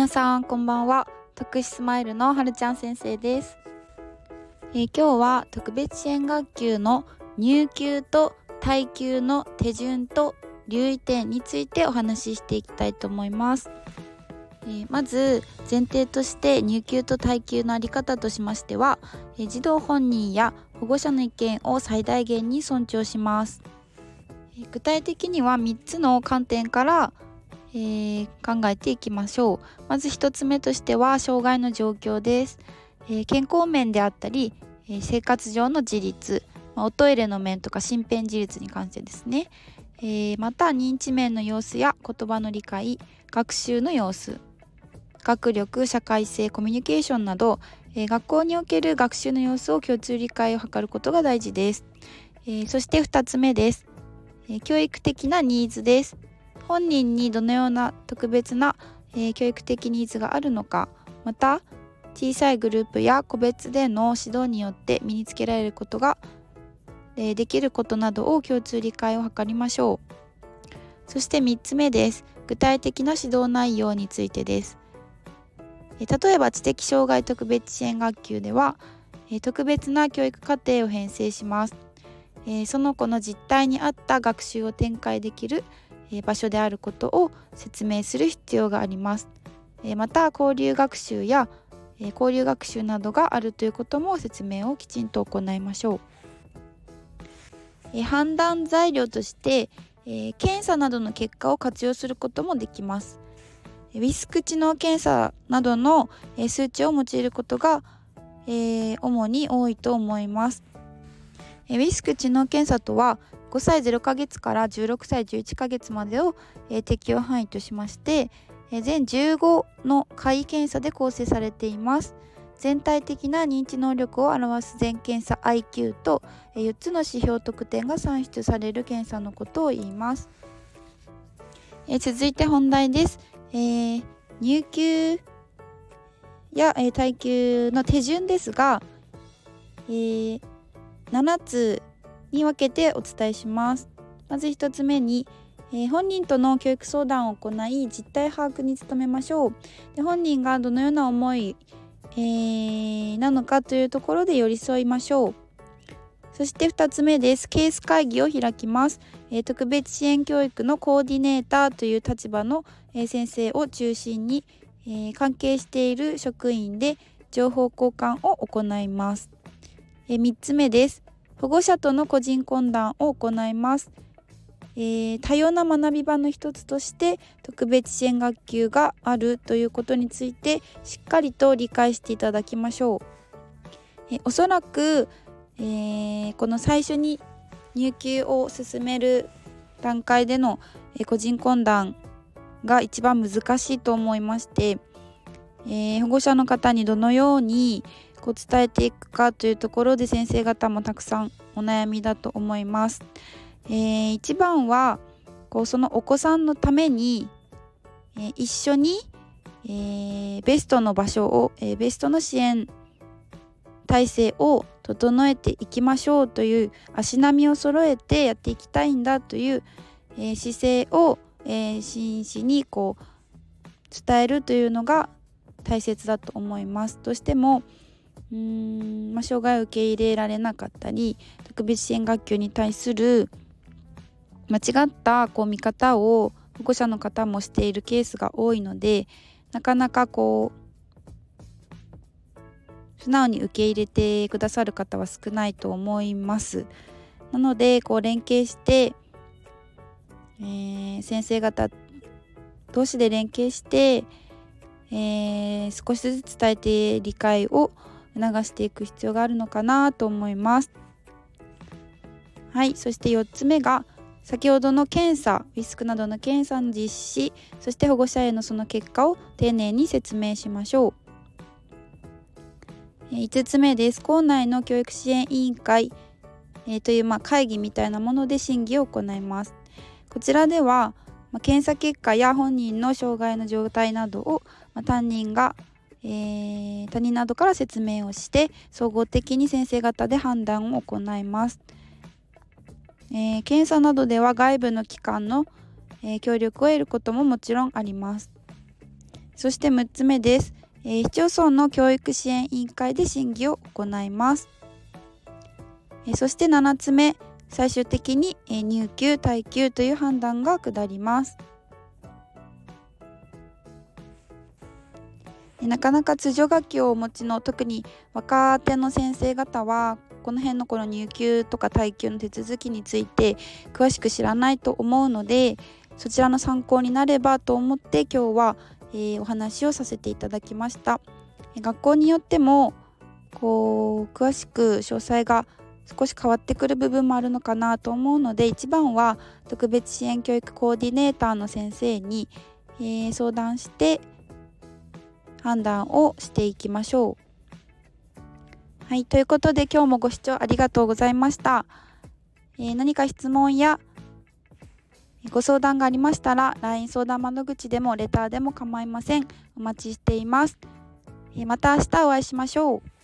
皆さんこんばんは。特殊スマイルのはるちゃん先生です。今日は特別支援学級の入級と退級の手順と留意点についてお話ししていきたいと思います。まず前提として入級と退級のあり方としましては、児童本人や保護者の意見を最大限に尊重します。具体的には3つの観点から、考えていきましょう。まず1つ目としては障害の状況です。健康面であったり、生活上の自立、おトイレの面とか身辺自立に関してですね、また認知面の様子や言葉の理解、学習の様子、学力、社会性、コミュニケーションなど、学校における学習の様子を共通理解を図ることが大事です。そして2つ目です。教育的なニーズです。本人にどのような特別な、教育的ニーズがあるのか、また小さいグループや個別での指導によって身につけられることが、できることなどを共通理解を図りましょう。そして3つ目です。具体的な指導内容についてです。例えば知的障害特別支援学級では、特別な教育課程を編成します。その子の実態に合った学習を展開できる場所であることを説明する必要があります。また交流学習や交流学習などがあるということも説明をきちんと行いましょう。判断材料として検査などの結果を活用することもできます。ウィスク知能検査などの数値を用いることが、主に多いと思います。ウィスク知能検査とは5歳0ヶ月から16歳11ヶ月までを適用範囲としまして、全15の回検査で構成されています。全体的な認知能力を表す全検査 IQ と4つの指標得点が算出される検査のことを言います。続いて本題です。入級や退級の手順ですが、7つに分けてお伝えします。まず1つ目に本人との教育相談を行い、実態把握に努めましょう。で、本人がどのような思いなのかというところで寄り添いましょう。そして2つ目です。ケース会議を開きます。特別支援教育のコーディネーターという立場の、先生を中心に、関係している職員で情報交換を行います。3つ目です。保護者との個人懇談を行います。多様な学び場の一つとして特別支援学級があるということについてしっかりと理解していただきましょう。おそらく、この最初に入級を進める段階での、個人懇談が一番難しいと思いまして、保護者の方にどのようにこう伝えていくかというところで先生方もたくさんお悩みだと思います。一番はそのお子さんのために、一緒に、ベストの場所を、ベストの支援体制を整えていきましょうという足並みを揃えてやっていきたいんだという、姿勢を、真摯に伝えるというのが大切だと思います。どうしても障害を受け入れられなかったり特別支援学級に対する間違った見方を保護者の方もしているケースが多いので、なかなか素直に受け入れてくださる方は少ないと思います。なので連携して、先生方同士で連携して、少しずつ伝えて理解を促していく必要があるのかなと思います。はい。そして4つ目が先ほどの検査、リスクなどの検査の実施、そして保護者へのその結果を丁寧に説明しましょう。5つ目です。校内の教育支援委員会という会議みたいなもので審議を行います。こちらでは検査結果や本人の障害の状態などを他人などから説明をして総合的に先生方で判断を行います。検査などでは外部の機関の協力を得ることももちろんあります。そして6つ目です。市町村の教育支援委員会で審議を行います。そして7つ目、最終的に入給・退給という判断が下ります。なかなか通常学級をお持ちの特に若手の先生方はこの辺のこの入給とか退給の手続きについて詳しく知らないと思うので、そちらの参考になればと思って今日はお話をさせていただきました。学校によっても詳しく詳細が少し変わってくる部分もあるのかなと思うので、一番は特別支援教育コーディネーターの先生に相談して判断をしていきましょう。はい、ということで今日もご視聴ありがとうございました。何か質問やご相談がありましたら LINE 相談窓口でもレターでも構いません。お待ちしています。また明日お会いしましょう。